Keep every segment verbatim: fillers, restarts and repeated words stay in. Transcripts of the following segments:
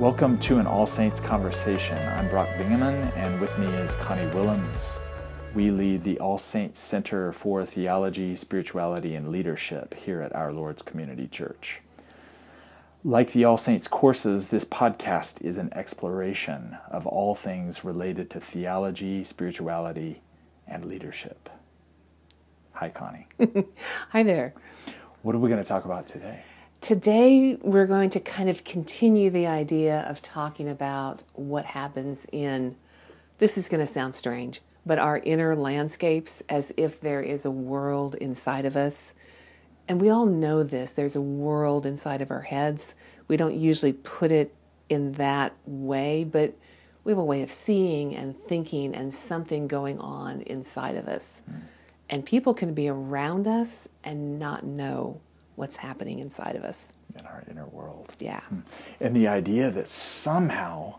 Welcome to an All Saints Conversation. I'm Brock Bingaman, and with me is Connie Willems. We lead the All Saints Center for Theology, Spirituality, and Leadership here at Our Lord's Community Church. Like the All Saints courses, this podcast is an exploration of all things related to theology, spirituality, and leadership. Hi, Connie. Hi there. What are we going to talk about today? Today, we're going to kind of continue the idea of talking about what happens in, this is going to sound strange, but our inner landscapes, as if there is a world inside of us. And we all know this. There's a world inside of our heads. We don't usually put it in that way, but we have a way of seeing and thinking and something going on inside of us. Mm. And people can be around us and not know what's happening inside of us. In our inner world. Yeah. And the idea that somehow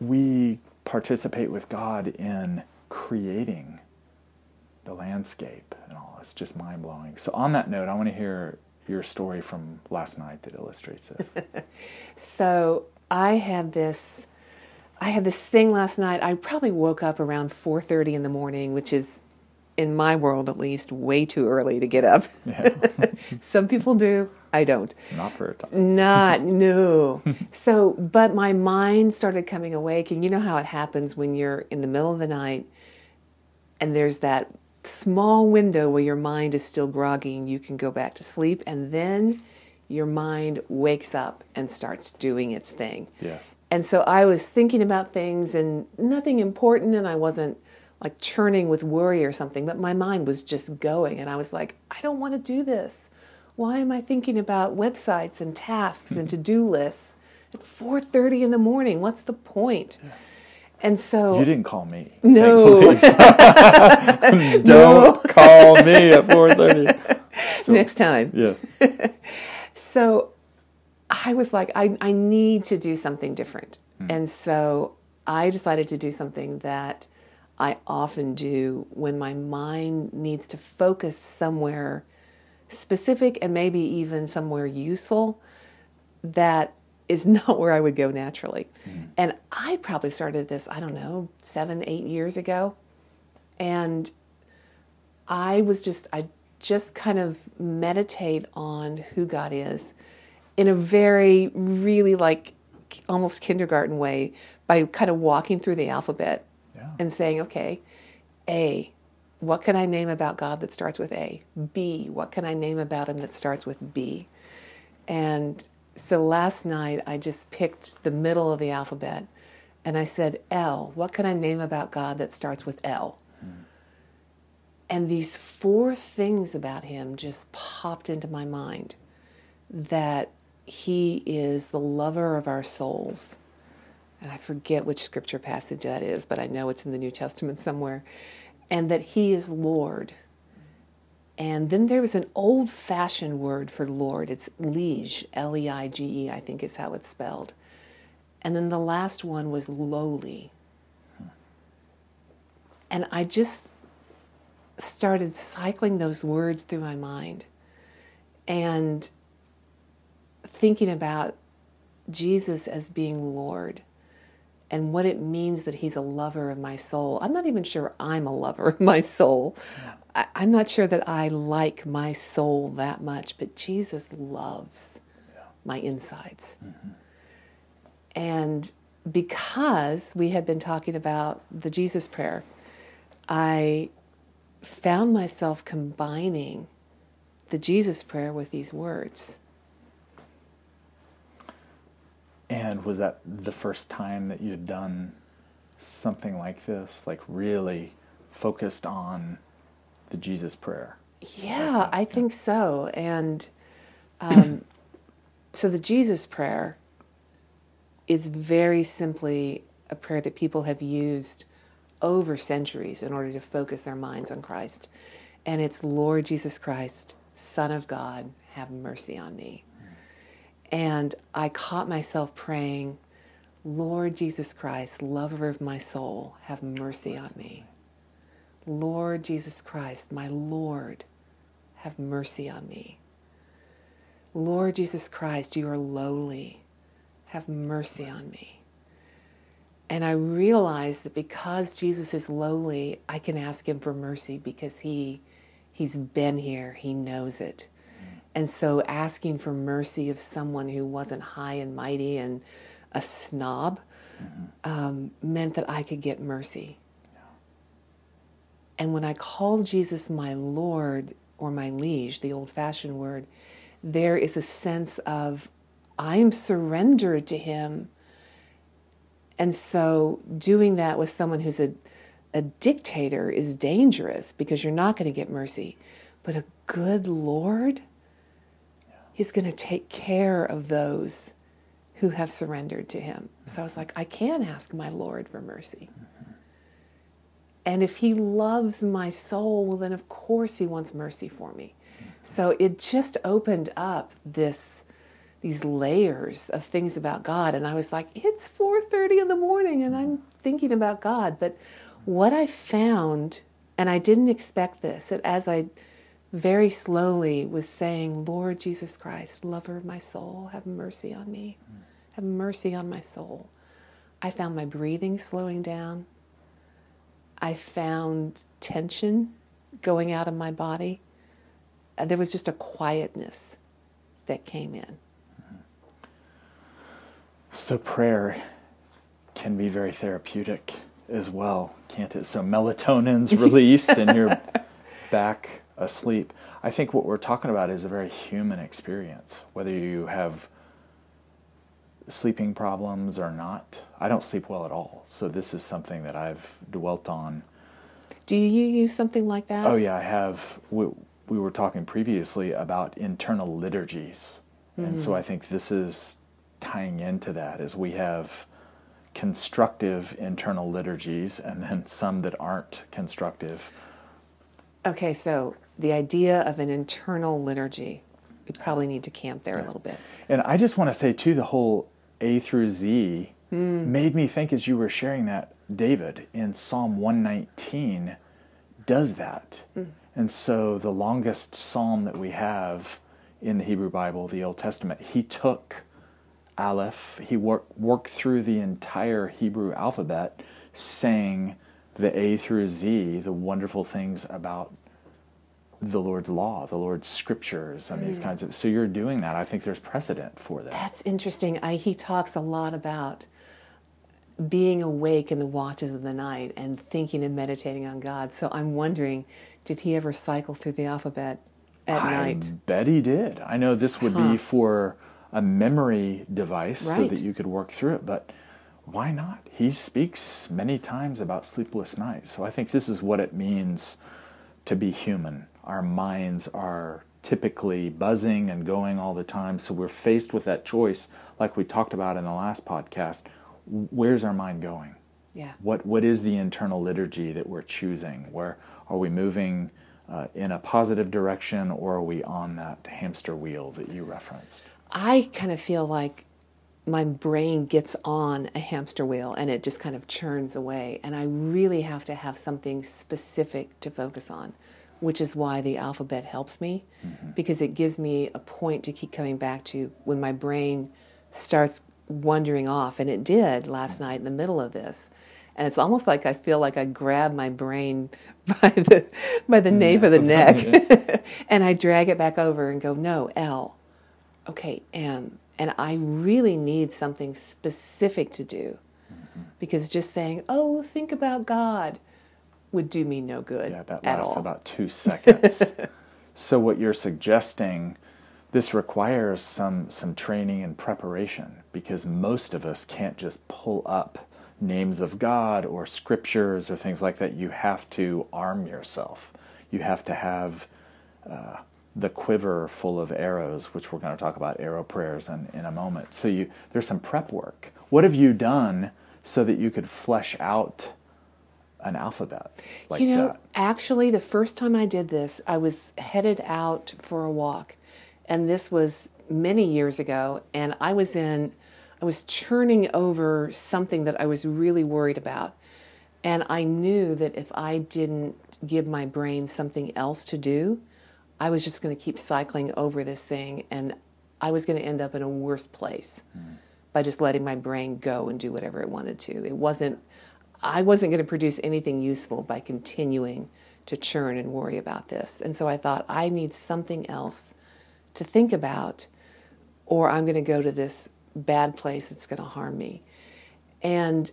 we participate with God in creating the landscape and all. It's just mind-blowing. So on that note, I want to hear your story from last night that illustrates this. So I had this I had this thing last night. I probably woke up around four thirty in the morning, which is, in my world at least, way too early to get up. Yeah. Some people do. I don't. It's not prayer time. Not, no. So, but my mind started coming awake, and you know how it happens when you're in the middle of the night, and there's that small window where your mind is still groggy, and you can go back to sleep, and then your mind wakes up and starts doing its thing. Yes. And so I was thinking about things, and nothing important, and I wasn't like churning with worry or something, but my mind was just going, and I was like, I don't want to do this. Why am I thinking about websites and tasks and to-do lists at four thirty in the morning? What's the point? Yeah. And so... You didn't call me. No. So. Don't no. call me at four thirty. So, next time. Yes. So I was like, I, I need to do something different. Mm. And so I decided to do something that I often do when my mind needs to focus somewhere specific and maybe even somewhere useful that is not where I would go naturally. Mm. And I probably started this, I don't know, seven, eight years ago. And I was just, I just kind of meditate on who God is in a very, really like almost kindergarten way by kind of walking through the alphabet. Yeah. And saying, okay, A, what can I name about God that starts with A? B, what can I name about him that starts with B? And so last night I just picked the middle of the alphabet and I said, L, what can I name about God that starts with L? Mm. And these four things about him just popped into my mind, that he is the lover of our souls. And I forget which scripture passage that is, but I know it's in the New Testament somewhere, and that he is Lord. And then there was an old-fashioned word for Lord. It's liege, L E I G E, I think is how it's spelled. And then the last one was lowly. And I just started cycling those words through my mind and thinking about Jesus as being Lord. And what it means that he's a lover of my soul. I'm not even sure I'm a lover of my soul. I, I'm not sure that I like my soul that much, but Jesus loves yeah. my insides. Mm-hmm. And because we had been talking about the Jesus Prayer, I found myself combining the Jesus Prayer with these words. And was that the first time that you had done something like this, like really focused on the Jesus Prayer? Yeah, I think so. And um, so the Jesus Prayer is very simply a prayer that people have used over centuries in order to focus their minds on Christ. And it's, Lord Jesus Christ, Son of God, have mercy on me. And I caught myself praying, Lord Jesus Christ, lover of my soul, have mercy on me. Lord Jesus Christ, my Lord, have mercy on me. Lord Jesus Christ, you are lowly, have mercy on me. And I realize that because Jesus is lowly, I can ask him for mercy because he, he's been here. He knows it. Mm-hmm. And so asking for mercy of someone who wasn't high and mighty and a snob mm-hmm. um, meant that I could get mercy. Yeah. And when I call Jesus my Lord or my liege, the old-fashioned word, there is a sense of I'm surrendered to him. And so doing that with someone who's a, a dictator is dangerous because you're not going to get mercy. But a good Lord, yeah. he's going to take care of those who have surrendered to him. Mm-hmm. So I was like, I can ask my Lord for mercy. Mm-hmm. And if he loves my soul, well, then of course he wants mercy for me. Mm-hmm. So it just opened up this... these layers of things about God. And I was like, it's four thirty in the morning and I'm thinking about God. But what I found, and I didn't expect this, that as I very slowly was saying, Lord Jesus Christ, lover of my soul, have mercy on me. Have mercy on my soul. I found my breathing slowing down. I found tension going out of my body. There was just a quietness that came in. So prayer can be very therapeutic as well, can't it? So melatonin's released and you're back asleep. I think what we're talking about is a very human experience, whether you have sleeping problems or not. I don't sleep well at all, so this is something that I've dwelt on. Do you use something like that? Oh, yeah, I have. We, we were talking previously about internal liturgies, mm-hmm. and so I think this is... tying into that is we have constructive internal liturgies and then some that aren't constructive. Okay, so the idea of an internal liturgy, we probably need to camp there yeah. a little bit. And I just want to say, too, the whole A through Z mm. made me think as you were sharing that, David, in Psalm one nineteen, does that. Mm. And so the longest psalm that we have in the Hebrew Bible, the Old Testament, he took... Aleph, he work, worked through the entire Hebrew alphabet, saying the A through Z, the wonderful things about the Lord's law, the Lord's scriptures, and mm. these kinds of... So you're doing that. I think there's precedent for that. That's interesting. I, he talks a lot about being awake in the watches of the night and thinking and meditating on God. So I'm wondering, did he ever cycle through the alphabet at I night? I bet he did. I know this would huh. be for... a memory device right. so that you could work through it, but why not? He speaks many times about sleepless nights, so I think this is what it means to be human. Our minds are typically buzzing and going all the time, so we're faced with that choice, like we talked about in the last podcast. Where's our mind going? Yeah. What What is the internal liturgy that we're choosing? Where are we moving uh, in a positive direction, or are we on that hamster wheel that you referenced? I kind of feel like my brain gets on a hamster wheel and it just kind of churns away. And I really have to have something specific to focus on, which is why the alphabet helps me, mm-hmm. because it gives me a point to keep coming back to when my brain starts wandering off. And it did last night in the middle of this. And it's almost like I feel like I grab my brain by the, by the nape of the neck and I drag it back over and go, no, L. Okay, M, and I really need something specific to do mm-hmm. because just saying, oh, think about God would do me no good at all. Yeah, that lasts about two seconds. So what you're suggesting, this requires some, some training and preparation because most of us can't just pull up names of God or scriptures or things like that. You have to arm yourself. You have to have... Uh, the quiver full of arrows, which we're going to talk about arrow prayers in, in a moment. So you, there's some prep work. What have you done so that you could flesh out an alphabet like that? You know, that? Actually, the first time I did this, I was headed out for a walk, and this was many years ago, and I was in, I was churning over something that I was really worried about, and I knew that if I didn't give my brain something else to do, I was just going to keep cycling over this thing, and I was going to end up in a worse place mm. by just letting my brain go and do whatever it wanted to. It wasn't, I wasn't going to produce anything useful by continuing to churn and worry about this. And so I thought, I need something else to think about, or I'm going to go to this bad place that's going to harm me. And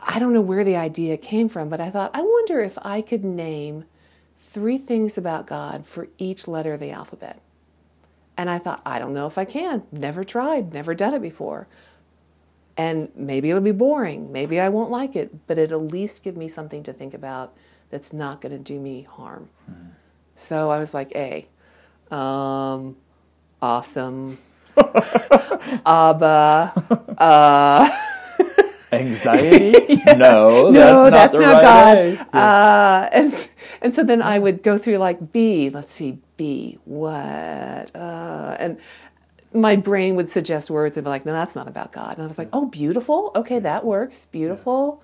I don't know where the idea came from, but I thought, I wonder if I could name three things about God for each letter of the alphabet. And I thought, I don't know if I can. Never tried, never done it before. And maybe it'll be boring. Maybe I won't like it, but it'll at least give me something to think about that's not going to do me harm. Mm-hmm. So I was like, A, um, awesome, Abba, uh... anxiety? yeah. No, no, that's not, that's the not right God. Way. Yeah. Uh, and and so then I would go through like B. Let's see, B. What? Uh, and my brain would suggest words and be like, no, that's not about God. And I was like, oh, beautiful. Okay, that works. Beautiful.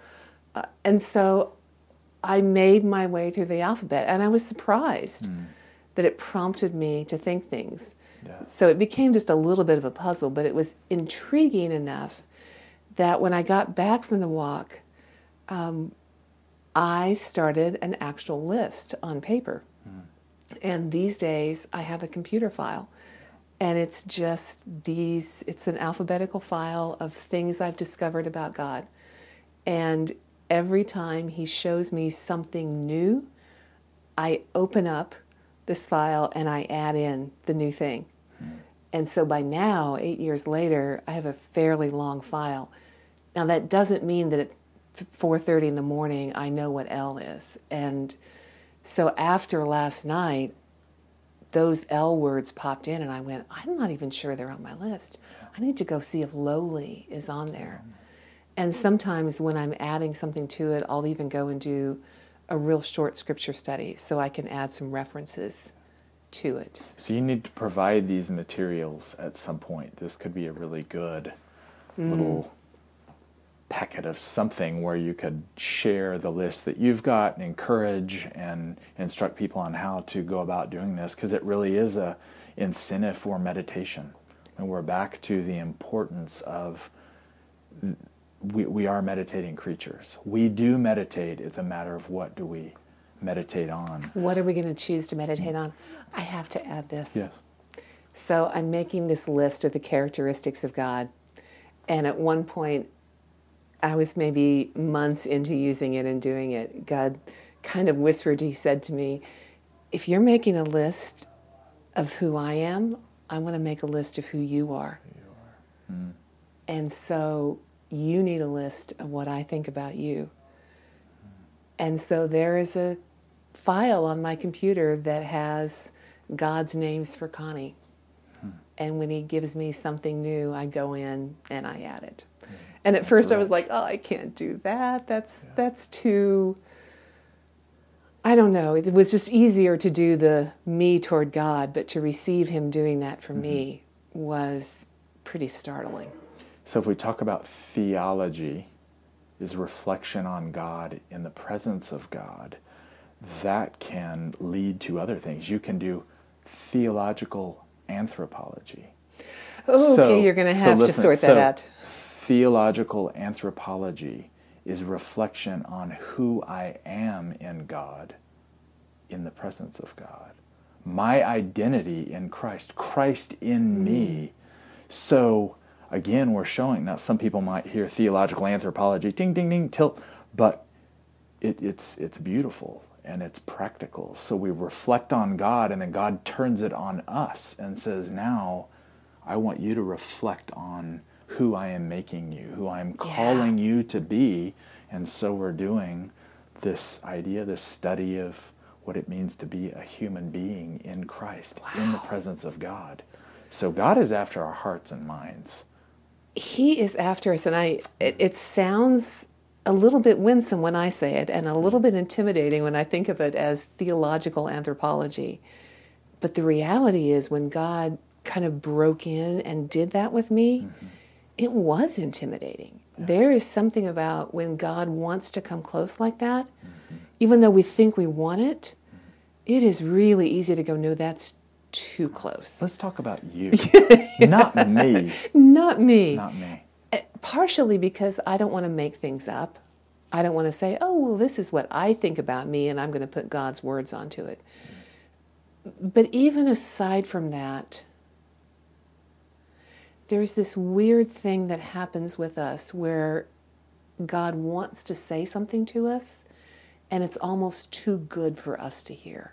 Yeah. Uh, and so I made my way through the alphabet, and I was surprised mm. that it prompted me to think things. Yeah. So it became just a little bit of a puzzle, but it was intriguing enough that when I got back from the walk, um, I started an actual list on paper. Mm. And these days, I have a computer file. And it's just these, it's an alphabetical file of things I've discovered about God. And every time He shows me something new, I open up this file and I add in the new thing. Mm. And so by now, eight years later, I have a fairly long file. Now, that doesn't mean that at four thirty in the morning, I know what L is. And so after last night, those L words popped in, and I went, I'm not even sure they're on my list. I need to go see if lowly is on there. And sometimes when I'm adding something to it, I'll even go and do a real short scripture study so I can add some references to it. So you need to provide these materials at some point. This could be a really good mm. little packet of something where you could share the list that you've got and encourage and instruct people on how to go about doing this, because it really is a incentive for meditation. And we're back to the importance of we, we are meditating creatures. We do meditate. It's a matter of what do we meditate on. What are we going to choose to meditate on? I have to add this. Yes. So I'm making this list of the characteristics of God. And at one point, I was maybe months into using it and doing it. God kind of whispered, He said to me, if you're making a list of who I am, I want to make a list of who you are. You are. Mm. And so you need a list of what I think about you. Mm. And so there is a file on my computer that has God's names for Connie. Hmm. And when He gives me something new, I go in and I add it. Yeah, and at first right. I was like, oh, I can't do that. That's yeah. that's too, I don't know. It was just easier to do the me toward God, but to receive Him doing that for mm-hmm. me was pretty startling. So if we talk about theology, is reflection on God in the presence of God, that can lead to other things. You can do theological anthropology. Oh, so, okay, you're going to have so listen, to sort that so out. Theological anthropology is reflection on who I am in God, in the presence of God. My identity in Christ, Christ in mm. me. So, again, we're showing, now some people might hear theological anthropology, ding, ding, ding, tilt, but it, it's it's beautiful. And it's practical. So we reflect on God, and then God turns it on us and says, now I want you to reflect on who I am making you, who I am calling yeah. you to be. And so we're doing this idea, this study of what it means to be a human being in Christ, wow. in the presence of God. So God is after our hearts and minds. He is after us. And I. it, it sounds a little bit winsome when I say it, and a little bit intimidating when I think of it as theological anthropology. But the reality is, when God kind of broke in and did that with me, mm-hmm. it was intimidating. Yeah. There is something about when God wants to come close like that, mm-hmm. even though we think we want it, it is really easy to go, no, that's too close. Let's talk about you. yeah. Not me. Not me. Not me. partially because I don't want to make things up. I don't want to say, oh, well, this is what I think about me, and I'm going to put God's words onto it. But even aside from that, there's this weird thing that happens with us where God wants to say something to us, and it's almost too good for us to hear.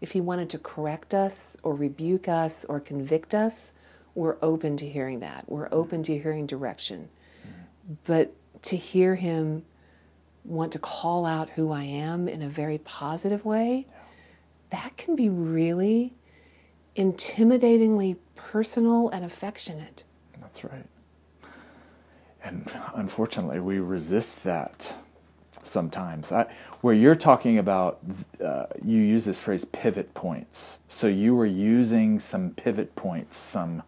If he wanted to correct us or rebuke us or convict us, we're open to hearing that. We're open to hearing direction. But to hear him want to call out who I am in a very positive way, that can be really intimidatingly personal and affectionate. That's right. And unfortunately, we resist that sometimes. I, where you're talking about, uh, you use this phrase, pivot points. So you were using some pivot points, some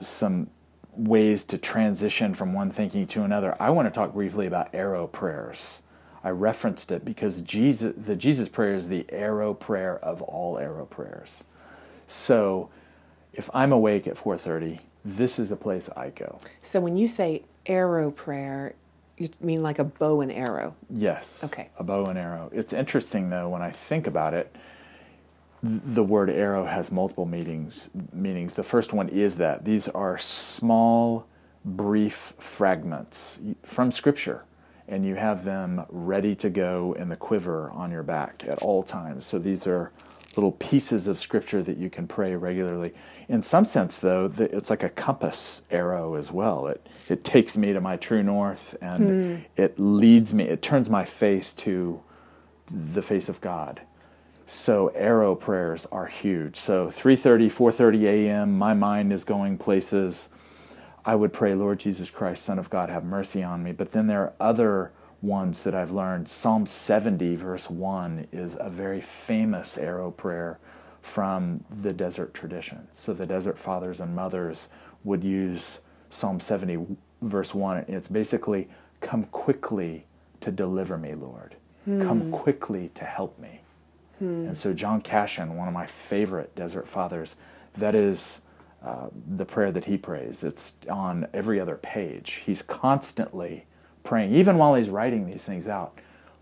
some ways to transition from one thinking to another. I want to talk briefly about arrow prayers. I referenced it because Jesus, the Jesus prayer is the arrow prayer of all arrow prayers. So if I'm awake at four thirty, this is the place I go. So when you say arrow prayer, you mean like a bow and arrow? Yes. Okay. A bow and arrow. It's interesting, though, when I think about it, the word arrow has multiple meanings. meanings. The first one is that these are small, brief fragments from Scripture, and you have them ready to go in the quiver on your back at all times. So these are little pieces of Scripture that you can pray regularly. In some sense, though, it's like a compass arrow as well. It it takes me to my true north, and mm. it leads me, it turns my face to the face of God. So arrow prayers are huge. So three thirty, four thirty a.m., my mind is going places. I would pray, Lord Jesus Christ, Son of God, have mercy on me. But then there are other ones that I've learned. Psalm seventy, verse one, is a very famous arrow prayer from the desert tradition. So the desert fathers and mothers would use Psalm seventy, verse one. It's basically, come quickly to deliver me, Lord. Hmm. Come quickly to help me. Hmm. And so John Cassian, one of my favorite desert fathers, that is uh, the prayer that he prays. It's on every other page. He's constantly praying, even while he's writing these things out,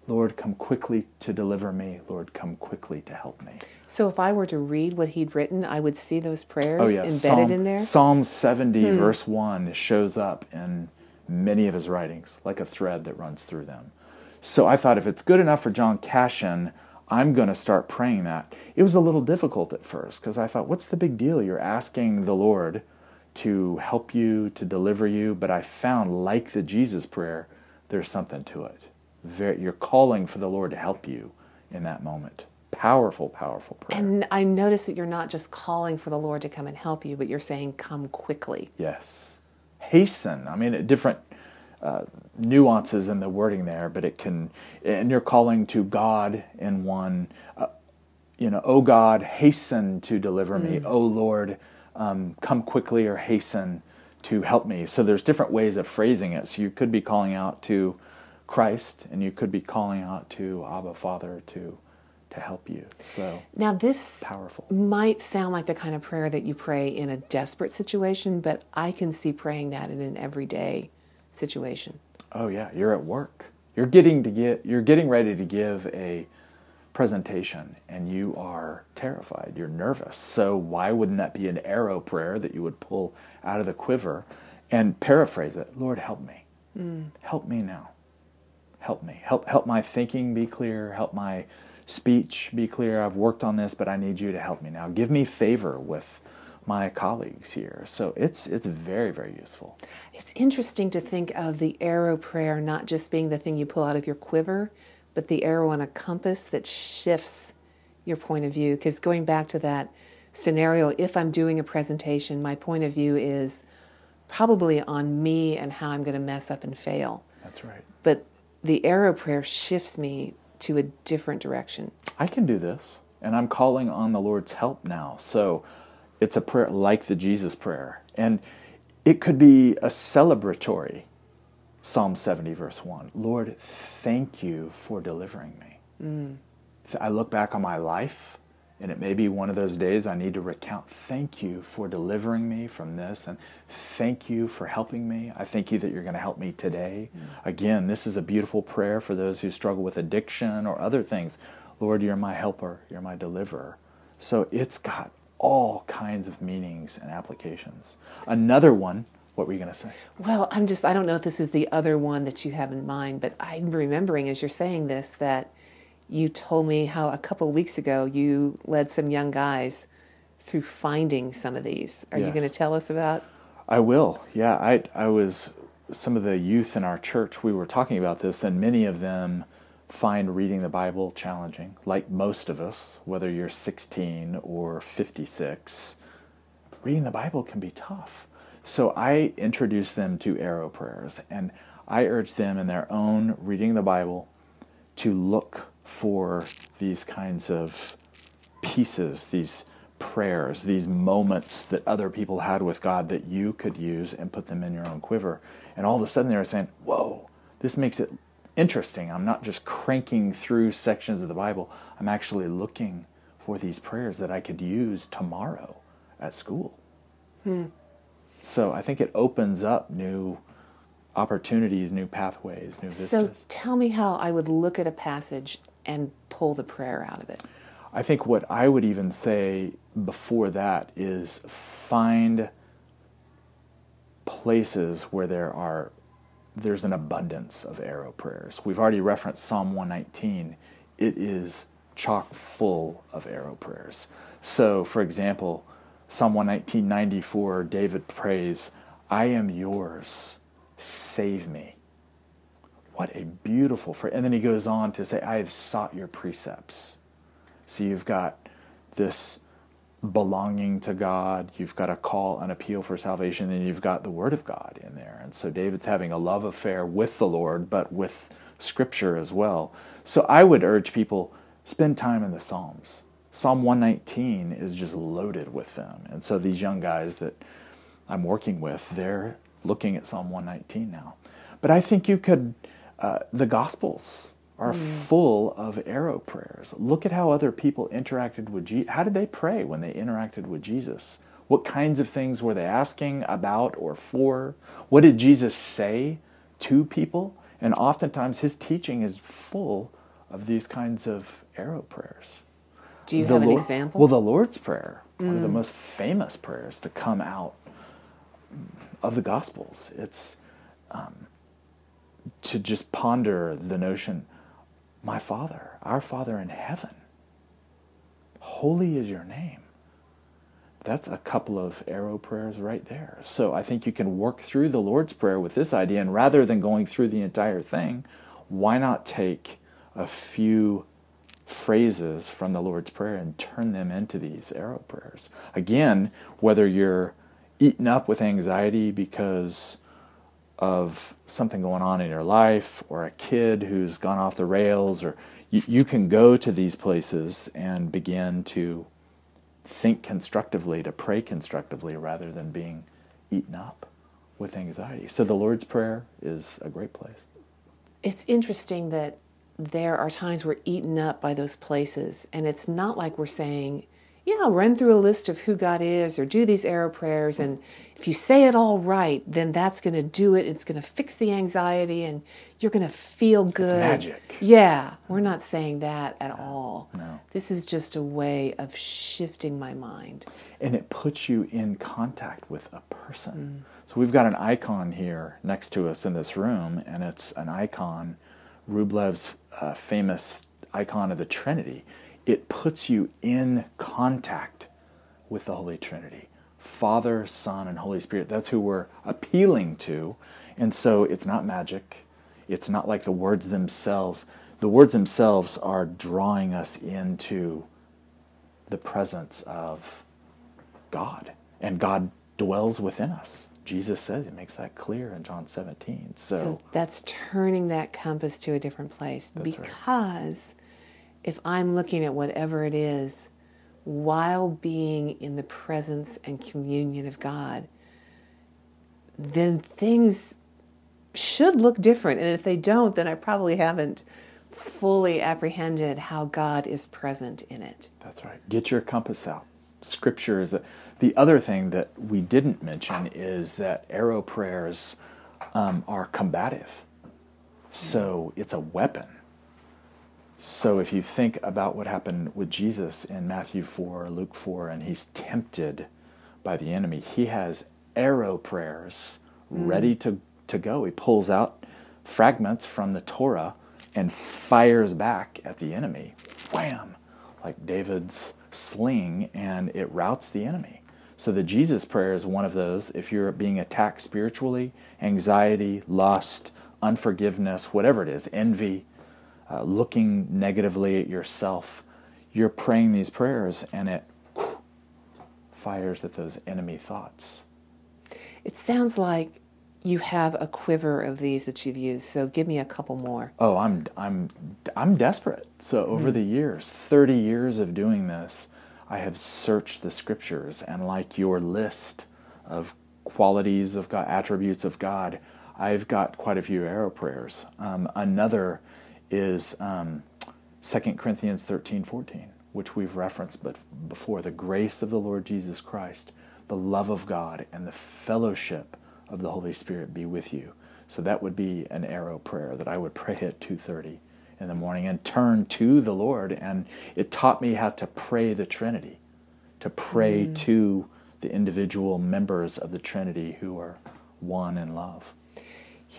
Lord, come quickly to deliver me. Lord, come quickly to help me. So if I were to read what he'd written, I would see those prayers oh, yeah. embedded Psalm, in there? Psalm seventy, hmm. verse one, shows up in many of his writings, like a thread that runs through them. So I thought, if it's good enough for John Cassian, I'm going to start praying that. It was a little difficult at first, because I thought, what's the big deal? You're asking the Lord to help you, to deliver you, but I found, like the Jesus prayer, there's something to it. Very, you're calling for the Lord to help you in that moment. Powerful, powerful prayer. And I notice that you're not just calling for the Lord to come and help you, but you're saying, come quickly. Yes. Hasten. I mean, different uh, nuances in the wording there, but it can, and you're calling to God in one, uh, you know, oh God, hasten to deliver me. Mm. Oh Lord, Um, come quickly or hasten to help me. So there's different ways of phrasing it. So you could be calling out to Christ, and you could be calling out to Abba Father to to help you. So now this powerful. Might sound like the kind of prayer that you pray in a desperate situation, but I can see praying that in an everyday situation. Oh yeah, you're at work. You're getting to get. You're getting ready to give a presentation, and you are terrified, you're nervous. So why wouldn't that be an arrow prayer that you would pull out of the quiver and paraphrase it? Lord, help me. Mm. Help me now. Help me. Help help my thinking be clear. Help my speech be clear. I've worked on this, but I need you to help me now. Give me favor with my colleagues here. So it's it's very, very useful. It's interesting to think of the arrow prayer not just being the thing you pull out of your quiver, but the arrow on a compass that shifts your point of view. Because going back to that scenario, if I'm doing a presentation, my point of view is probably on me and how I'm going to mess up and fail. That's right. But the arrow prayer shifts me to a different direction. I can do this, and I'm calling on the Lord's help now. So it's a prayer like the Jesus prayer. And it could be a celebratory Psalm seventy, verse one. Lord, thank you for delivering me. Mm. I look back on my life And it may be one of those days I need to recount, thank you for delivering me from this, and thank you for helping me. I thank you that you're going to help me today. Mm-hmm. Again, this is a beautiful prayer for those who struggle with addiction or other things. Lord, you're my helper. You're my deliverer. So it's got all kinds of meanings and applications. Another one, what were you going to say? Well, I'm just, I don't know if this is the other one that you have in mind, but I'm remembering as you're saying this that you told me how a couple of weeks ago you led some young guys through finding some of these. Are yes. you going to tell us about? I will. Yeah, I I was, some of the youth in our church, we were talking about this, and many of them find reading the Bible challenging, like most of us, whether you're sixteen or fifty-six. Reading the Bible can be tough. So I introduced them to arrow prayers, and I urged them in their own reading the Bible to look for these kinds of pieces, these prayers, these moments that other people had with God that you could use and put them in your own quiver. And all of a sudden they were saying, whoa, this makes it interesting. I'm not just cranking through sections of the Bible. I'm actually looking for these prayers that I could use tomorrow at school. Hmm. So I think it opens up new opportunities, new pathways, new vistas. So tell me how I would look at a passage and pull the prayer out of it. I think what I would even say before that is find places where there are there's an abundance of arrow prayers. We've already referenced Psalm one nineteen. It is chock full of arrow prayers. So, for example, Psalm one nineteen, ninety-four, David prays, I am yours, save me. What a beautiful phrase. And then he goes on to say, I have sought your precepts. So you've got this belonging to God, you've got a call, an appeal for salvation, and you've got the Word of God in there. And so David's having a love affair with the Lord, but with Scripture as well. So I would urge people, spend time in the Psalms. Psalm one nineteen is just loaded with them. And so these young guys that I'm working with, they're looking at Psalm one nineteen now. But I think you could, uh, the Gospels are mm. full of arrow prayers. Look at how other people interacted with Jesus. How did they pray when they interacted with Jesus? What kinds of things were they asking about or for? What did Jesus say to people? And oftentimes his teaching is full of these kinds of arrow prayers. Do you the have an Lord, example? Well, the Lord's Prayer, mm. one of the most famous prayers to come out of the Gospels. It's um, to just ponder the notion, my Father, our Father in heaven, holy is your name. That's a couple of arrow prayers right there. So I think you can work through the Lord's Prayer with this idea, and rather than going through the entire thing, why not take a few phrases from the Lord's Prayer and turn them into these arrow prayers? Again, whether you're eaten up with anxiety because of something going on in your life, or a kid who's gone off the rails, or you, you can go to these places and begin to think constructively, to pray constructively, rather than being eaten up with anxiety. So the Lord's Prayer is a great place. It's interesting that there are times we're eaten up by those places, and it's not like we're saying, yeah, I'll run through a list of who God is or do these arrow prayers, and if you say it all right, then that's going to do it. It's going to fix the anxiety, and you're going to feel good. It's magic. Yeah, we're not saying that at all. No. This is just a way of shifting my mind. And it puts you in contact with a person. Mm. So we've got an icon here next to us in this room, and it's an icon, Rublev's uh, famous icon of the Trinity. It puts you in contact with the Holy Trinity. Father, Son, and Holy Spirit. That's who we're appealing to. And so it's not magic. It's not like the words themselves. The words themselves are drawing us into the presence of God. And God dwells within us. Jesus says, it makes that clear in John seventeen. So, so that's turning that compass to a different place. Because... Right. If I'm looking at whatever it is, while being in the presence and communion of God, then things should look different. And if they don't, then I probably haven't fully apprehended how God is present in it. That's right. Get your compass out. Scripture is a, the other thing that we didn't mention is that arrow prayers um, are combative. So it's a weapon. So if you think about what happened with Jesus in Matthew four, Luke four, and he's tempted by the enemy, he has arrow prayers mm. ready to, to go. He pulls out fragments from the Torah and fires back at the enemy. Wham! Like David's sling, and it routs the enemy. So the Jesus prayer is one of those. If you're being attacked spiritually, anxiety, lust, unforgiveness, whatever it is, envy, uh, looking negatively at yourself, you're praying these prayers and it whoo, fires at those enemy thoughts. It sounds like you have a quiver of these that you've used, so give me a couple more. Oh, I'm I'm I'm desperate. So over mm. the years, thirty years of doing this, I have searched the Scriptures, and like your list of qualities of God, attributes of God, I've got quite a few arrow prayers. Um, another is um, Second Corinthians thirteen fourteen, which we've referenced but before. The grace of the Lord Jesus Christ, the love of God, and the fellowship of the Holy Spirit be with you. So that would be an arrow prayer that I would pray at two thirty in the morning and turn to the Lord. And it taught me how to pray the Trinity, to pray mm. to the individual members of the Trinity who are one in love.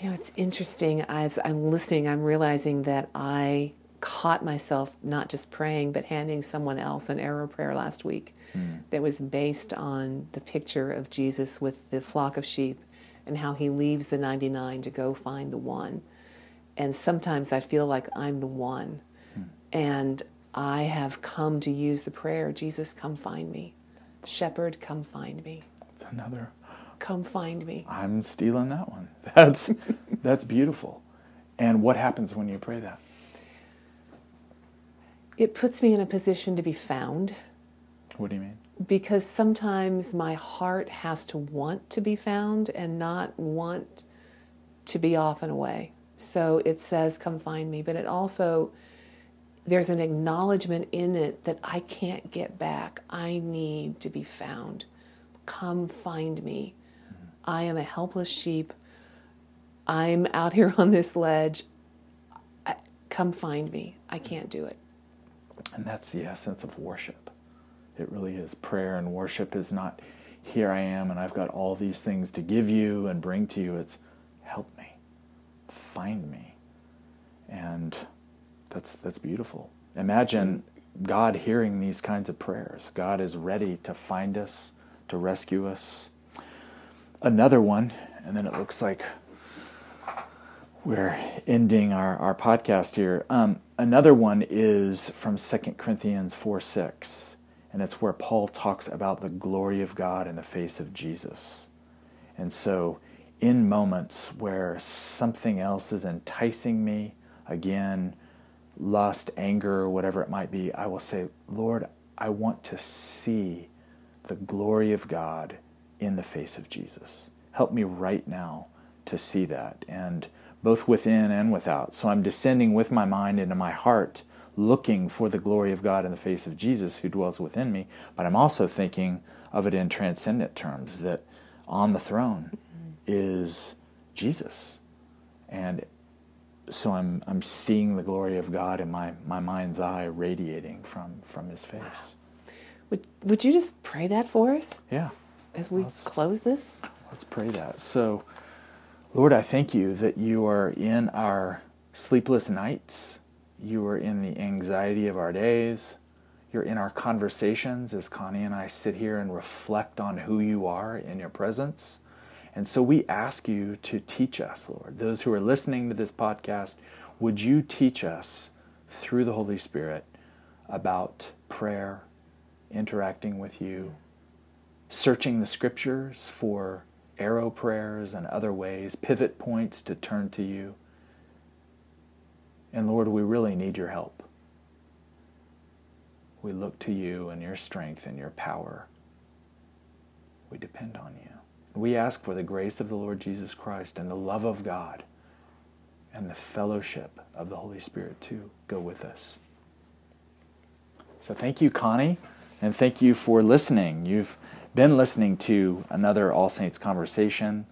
You know, it's interesting. As I'm listening, I'm realizing that I caught myself not just praying, but handing someone else an arrow prayer last week mm. that was based on the picture of Jesus with the flock of sheep and how he leaves the ninety-nine to go find the one. And sometimes I feel like I'm the one. Mm. And I have come to use the prayer, Jesus, come find me. Shepherd, come find me. That's another. Come find me. I'm stealing that one. That's that's beautiful. And what happens when you pray that? It puts me in a position to be found. What do you mean? Because sometimes my heart has to want to be found and not want to be off and away. So it says, come find me. But it also, there's an acknowledgement in it that I can't get back. I need to be found. Come find me. I am a helpless sheep. I'm out here on this ledge. I, come find me. I can't do it. And that's the essence of worship. It really is. Prayer and worship is not, here I am and I've got all these things to give you and bring to you. It's, help me. Find me. And that's that's beautiful. Imagine God hearing these kinds of prayers. God is ready to find us, to rescue us. Another one, and then it looks like we're ending our, our podcast here. Um, another one is from Second Corinthians four six, and it's where Paul talks about the glory of God in the face of Jesus. And so in moments where something else is enticing me, again, lust, anger, whatever it might be, I will say, Lord, I want to see the glory of God in the face of Jesus. Help me right now to see that, and both within and without. So I'm descending with my mind into my heart, looking for the glory of God in the face of Jesus who dwells within me, but I'm also thinking of it in transcendent terms, that on the throne is Jesus. And so I'm I'm seeing the glory of God in my, my mind's eye radiating from, from his face. Wow. Would, would you just pray that for us? Yeah. As we let's, close this? Let's pray that. So, Lord, I thank you that you are in our sleepless nights. You are in the anxiety of our days. You're in our conversations as Connie and I sit here and reflect on who you are in your presence. And so we ask you to teach us, Lord. Those who are listening to this podcast, would you teach us through the Holy Spirit about prayer, interacting with you, searching the Scriptures for arrow prayers and other ways, pivot points to turn to you. And Lord, we really need your help. We look to you and your strength and your power. We depend on you. We ask for the grace of the Lord Jesus Christ and the love of God and the fellowship of the Holy Spirit to go with us. So thank you, Connie, and thank you for listening. You've been listening to another All Saints Conversation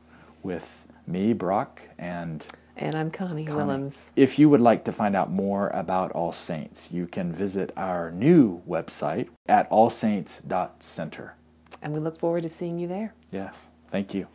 with me, Brock, and... And I'm Connie, Connie Willems. If you would like to find out more about All Saints, you can visit our new website at all saints dot center. And we look forward to seeing you there. Yes. Thank you.